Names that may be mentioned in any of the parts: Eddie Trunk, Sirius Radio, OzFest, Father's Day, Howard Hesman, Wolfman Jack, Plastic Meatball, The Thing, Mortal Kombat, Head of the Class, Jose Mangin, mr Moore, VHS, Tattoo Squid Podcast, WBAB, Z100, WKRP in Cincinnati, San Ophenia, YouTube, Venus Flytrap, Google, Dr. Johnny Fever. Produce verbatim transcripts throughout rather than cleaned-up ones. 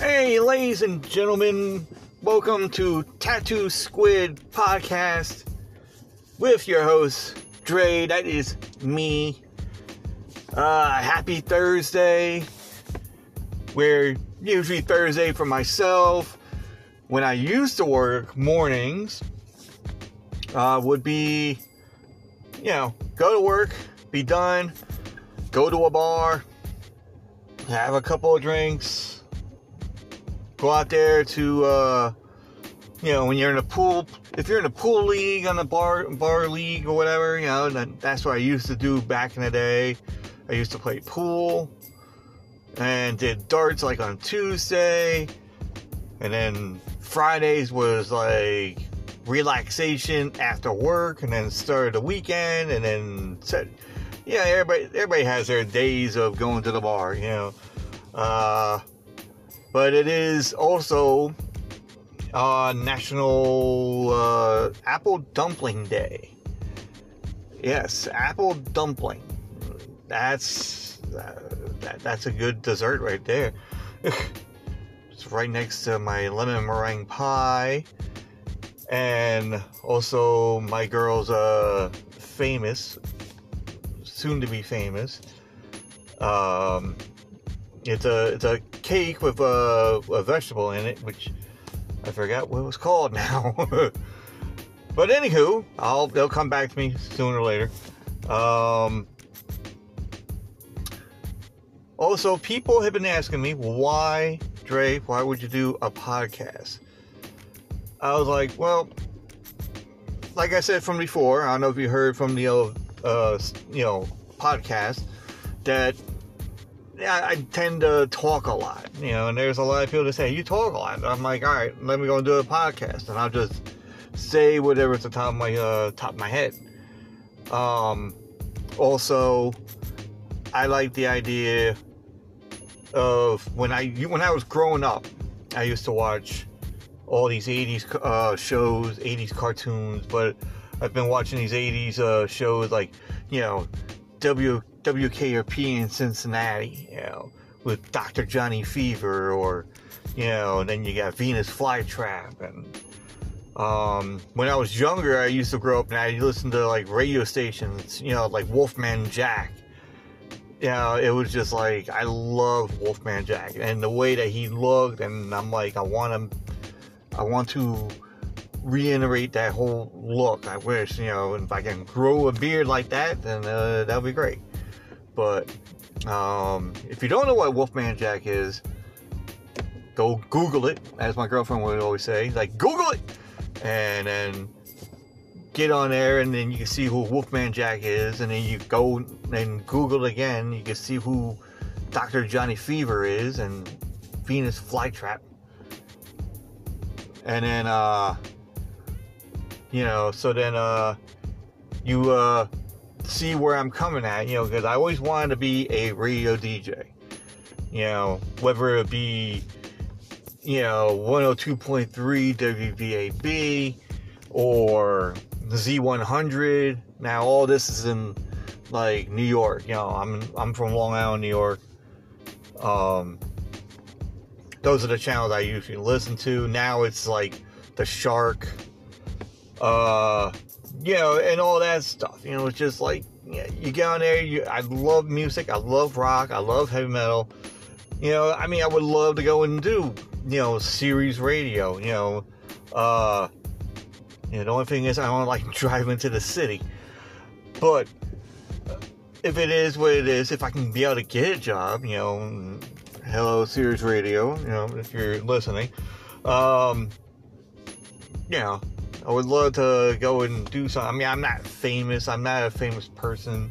Hey, ladies and gentlemen, welcome to Tattoo Squid Podcast with your host, Dre. That is me. Uh, happy Thursday, where usually Thursday for myself, when I used to work mornings, uh, would be, you know, go to work, be done, go to a bar, have a couple of drinks, go out there to, uh, you know, when you're in a pool, if you're in a pool league, on the bar bar league or whatever, you know, that, that's what I used to do back in the day. I used to play pool and did darts like on Tuesday. And then Fridays was like relaxation after work, and then started the weekend, and then set, you know, everybody, everybody has their days of going to the bar, you know. Uh... But it is also uh, National uh, Apple Dumpling Day. Yes, apple dumpling. That's uh, that, that's a good dessert right there. It's right next to my lemon meringue pie, and also my girl's uh, famous, soon to be famous. Um, it's a it's a cake with a, a vegetable in it, which I forgot what it was called now. But anywho, I'll they'll come back to me sooner or later. Um, also, people have been asking me, why, Dre, why would you do a podcast? I was like, well, like I said from before, I don't know if you heard from the old, uh, you know, podcast, that I tend to talk a lot, you know, and there's a lot of people that say, you talk a lot. And I'm like, all right, let me go and do a podcast, and I'll just say whatever's at the top of my, uh, top of my head. Um, also, I like the idea of when I, when I was growing up, I used to watch all these eighties uh, shows, eighties cartoons, but I've been watching these eighties uh, shows like, you know, W. W K R P in Cincinnati, you know, with Doctor Johnny Fever, or, you know, and then you got Venus Flytrap. And um, when I was younger, I used to grow up and I listened to like radio stations, you know, like Wolfman Jack. You know, it was just like, I love Wolfman Jack and the way that he looked, and I'm like, I want to, I want to reiterate that whole look. I wish, you know, if I can grow a beard like that, then uh, that would be great. But um, if you don't know what Wolfman Jack is, go Google it, as my girlfriend would always say. Like, Google it! And then get on there, and then you can see who Wolfman Jack is. And then you go and Google again. You can see who Doctor Johnny Fever is and Venus Flytrap. And then, uh, you know, so then uh, you... Uh, see where I'm coming at, you know, because I always wanted to be a radio D J, you know, whether it be, you know, one oh two point three W B A B or Z one hundred. Now all this is in like New York, you know, I'm I'm from Long Island, New York. Um, those are the channels I usually listen to. Now it's like the Shark, uh, you know, and all that stuff. You know, it's just like, you know, you get on there. You, I love music. I love rock. I love heavy metal. You know, I mean, I would love to go and do, you know, Sirius Radio. You know, uh, you know, the only thing is I don't like driving to the city. But if it is what it is, if I can be able to get a job, you know, hello Sirius Radio. You know, if you're listening, um, you know, I would love to go and do something. I mean, I'm not famous. I'm not a famous person.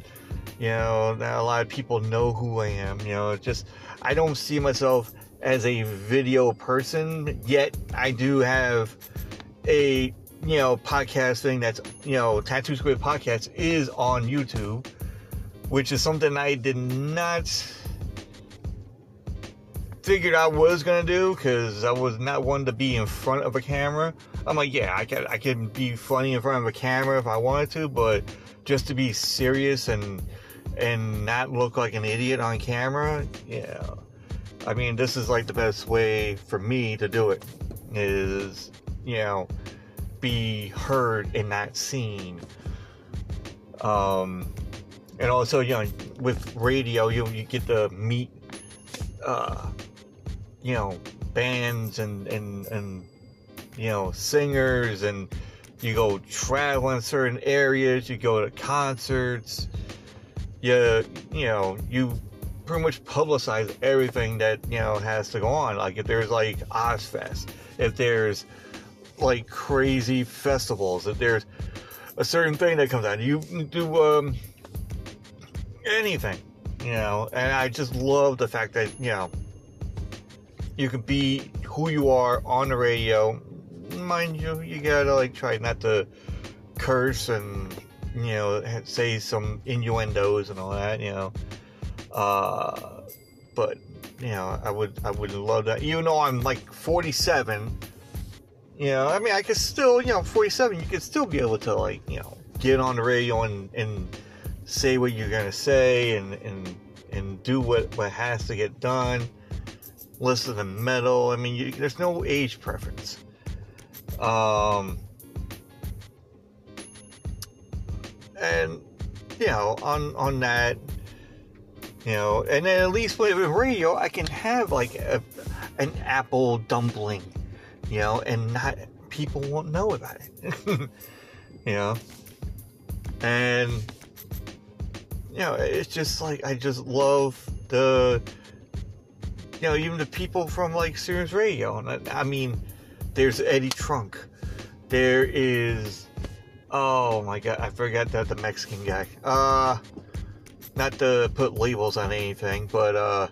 You know, not a lot of people know who I am. You know, it's just, I don't see myself as a video person, yet I do have a, you know, podcast thing that's, you know, Tattoo Squid Podcast is on YouTube, which is something I did not figured I was going to do, because I was not one to be in front of a camera. I'm like, yeah, I can, I can be funny in front of a camera if I wanted to, but just to be serious and and not look like an idiot on camera, yeah, I mean, this is like the best way for me to do it, is, you know, be heard and not seen. Um, and also, you know, with radio, you you get to meet, uh, you know, bands and, and, and, you know, singers, and you go travel in certain areas, you go to concerts, you, you know, you pretty much publicize everything that, you know, has to go on. Like, if there's like OzFest, if there's like crazy festivals, if there's a certain thing that comes out, you do um, anything, you know. And I just love the fact that, you know, you can be who you are on the radio. Mind you, you gotta like try not to curse and, you know, say some innuendos and all that, you know. Uh, but, you know, I would, I would love that. Even though I'm like forty-seven, you know, I mean, I could still, you know, forty-seven, you could still be able to, like, you know, get on the radio and, and say what you're going to say, and, and, and do what, what has to get done. Listen to metal. I mean, you, there's no age preference. Um, and, you know, on, on that, you know, and then at least with radio, I can have like a, an apple dumpling, you know, and not, people won't know about it, you know. And, you know, it's just like, I just love the, you know, even the people from like Sirius Radio. And I, I mean, there's Eddie Trunk. There is, oh my God, I forgot that the Mexican guy. Uh... Not to put labels on anything, but uh,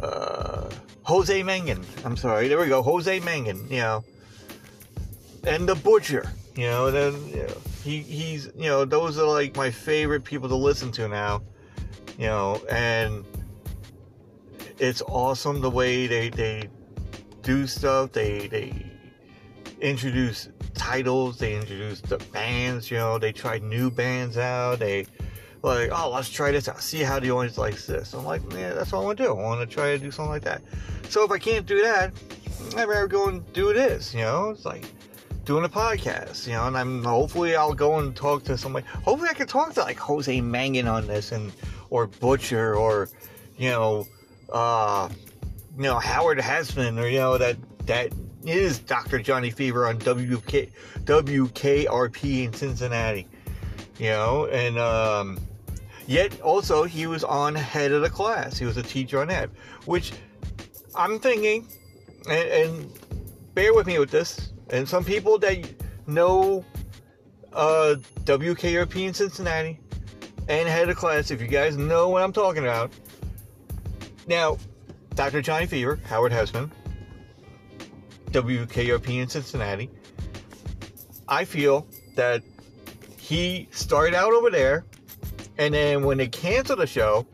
uh, Jose Mangin. I'm sorry. There we go. Jose Mangin. You know, and the Butcher. You know, then you know, he he's you know, those are like my favorite people to listen to now. You know, and it's awesome the way they they do stuff. They they introduce titles. They introduce the bands. You know, they try new bands out. They Like, oh, let's try this out. See how the audience likes this. I'm like, man, that's what I want to do. I want to try to do something like that. So if I can't do that, I'd rather go and do this, you know? It's like doing a podcast, you know? And I'm hopefully I'll go and talk to somebody. Hopefully I can talk to, like, Jose Mangin on this, and or Butcher, or, you know, uh, you know, Howard Hesman, or, you know, that that is Doctor Johnny Fever on W K R P in Cincinnati. You know, and um, yet also he was on Head of the Class. He was a teacher on that, which I'm thinking, and, and bear with me with this, and some people that know uh, W K R P in Cincinnati and Head of the Class, if you guys know what I'm talking about. Now, Doctor Johnny Fever, Howard Hesman, W K R P in Cincinnati, I feel that he started out over there, and then when they canceled the show,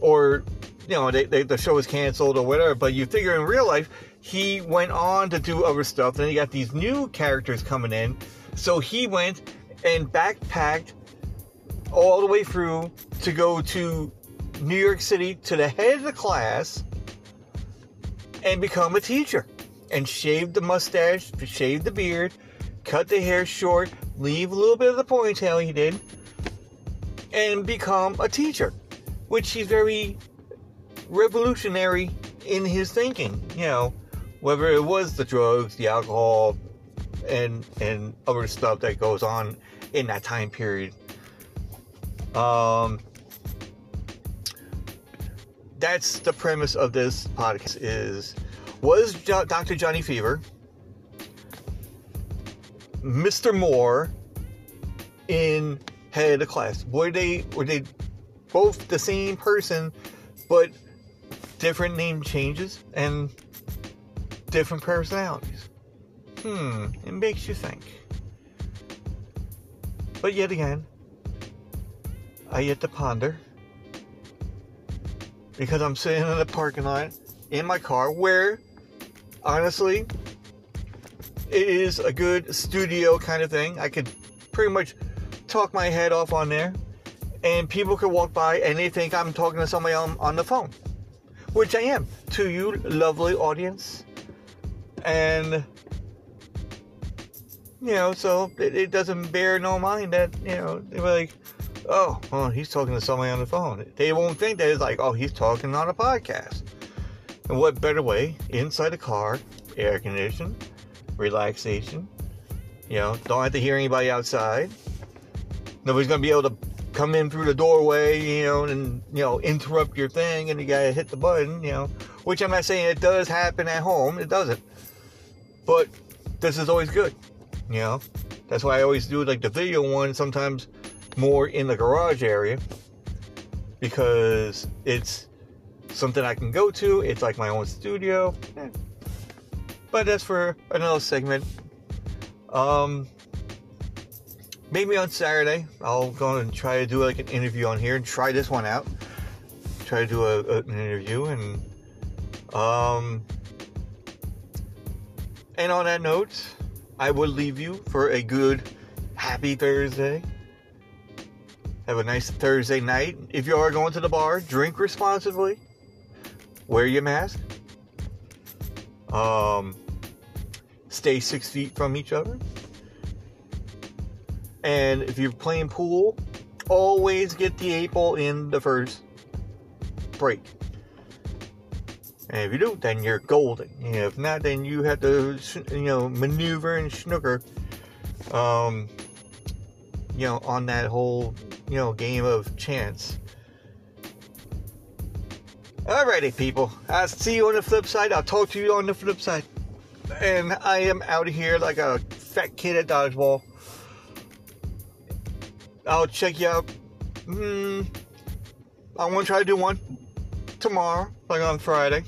or, you know, they, they, the show was canceled or whatever, but you figure in real life, he went on to do other stuff, and he got these new characters coming in, so he went and backpacked all the way through to go to New York City to the Head of the Class and become a teacher, and shaved the mustache, shaved the beard, cut the hair short, leave a little bit of the ponytail he did, and become a teacher, which he's very revolutionary in his thinking, you know, whether it was the drugs, the alcohol, and and other stuff that goes on in that time period. Um, that's the premise of this podcast, is, was Doctor Johnny Fever Mister Moore in Head of the Class? Were they were they both the same person, but different name changes and different personalities? Hmm, it makes you think. But yet again, I yet to ponder, because I'm sitting in the parking lot in my car, where honestly, it is a good studio kind of thing. I could pretty much talk my head off on there, and people could walk by and they think I'm talking to somebody on, on the phone, which I am, to you, lovely audience. And, you know, so it, it doesn't bear no mind that, you know, they were like, oh, well, he's talking to somebody on the phone. They won't think that it's like, oh, he's talking on a podcast. And what better way, inside a car, air conditioning, relaxation, you know, don't have to hear anybody outside. Nobody's going to be able to come in through the doorway, you know, and, you know, interrupt your thing, and you got to hit the button, you know, which I'm not saying it does happen at home. It doesn't. But this is always good, you know. That's why I always do, like, the video one sometimes more in the garage area, because it's something I can go to. It's like my own studio. Eh. But that's for another segment. Um... Maybe on Saturday, I'll go and try to do like an interview on here and try this one out. Try to do a, a, an interview. And um, and on that note, I will leave you for a good, happy Thursday. Have a nice Thursday night. If you are going to the bar, drink responsibly. Wear your mask. Um, stay six feet from each other. And if you're playing pool, always get the eight ball in the first break. And if you do, then you're golden. You know, if not, then you have to, you know, maneuver and snooker, um, you know, on that whole, you know, game of chance. Alrighty, people. I'll see you on the flip side. I'll talk to you on the flip side. And I am out of here like a fat kid at dodgeball. I'll check you out. Mm, I want to try to do one tomorrow, like on Friday.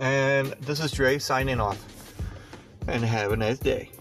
And this is Dre signing off. And have a nice day.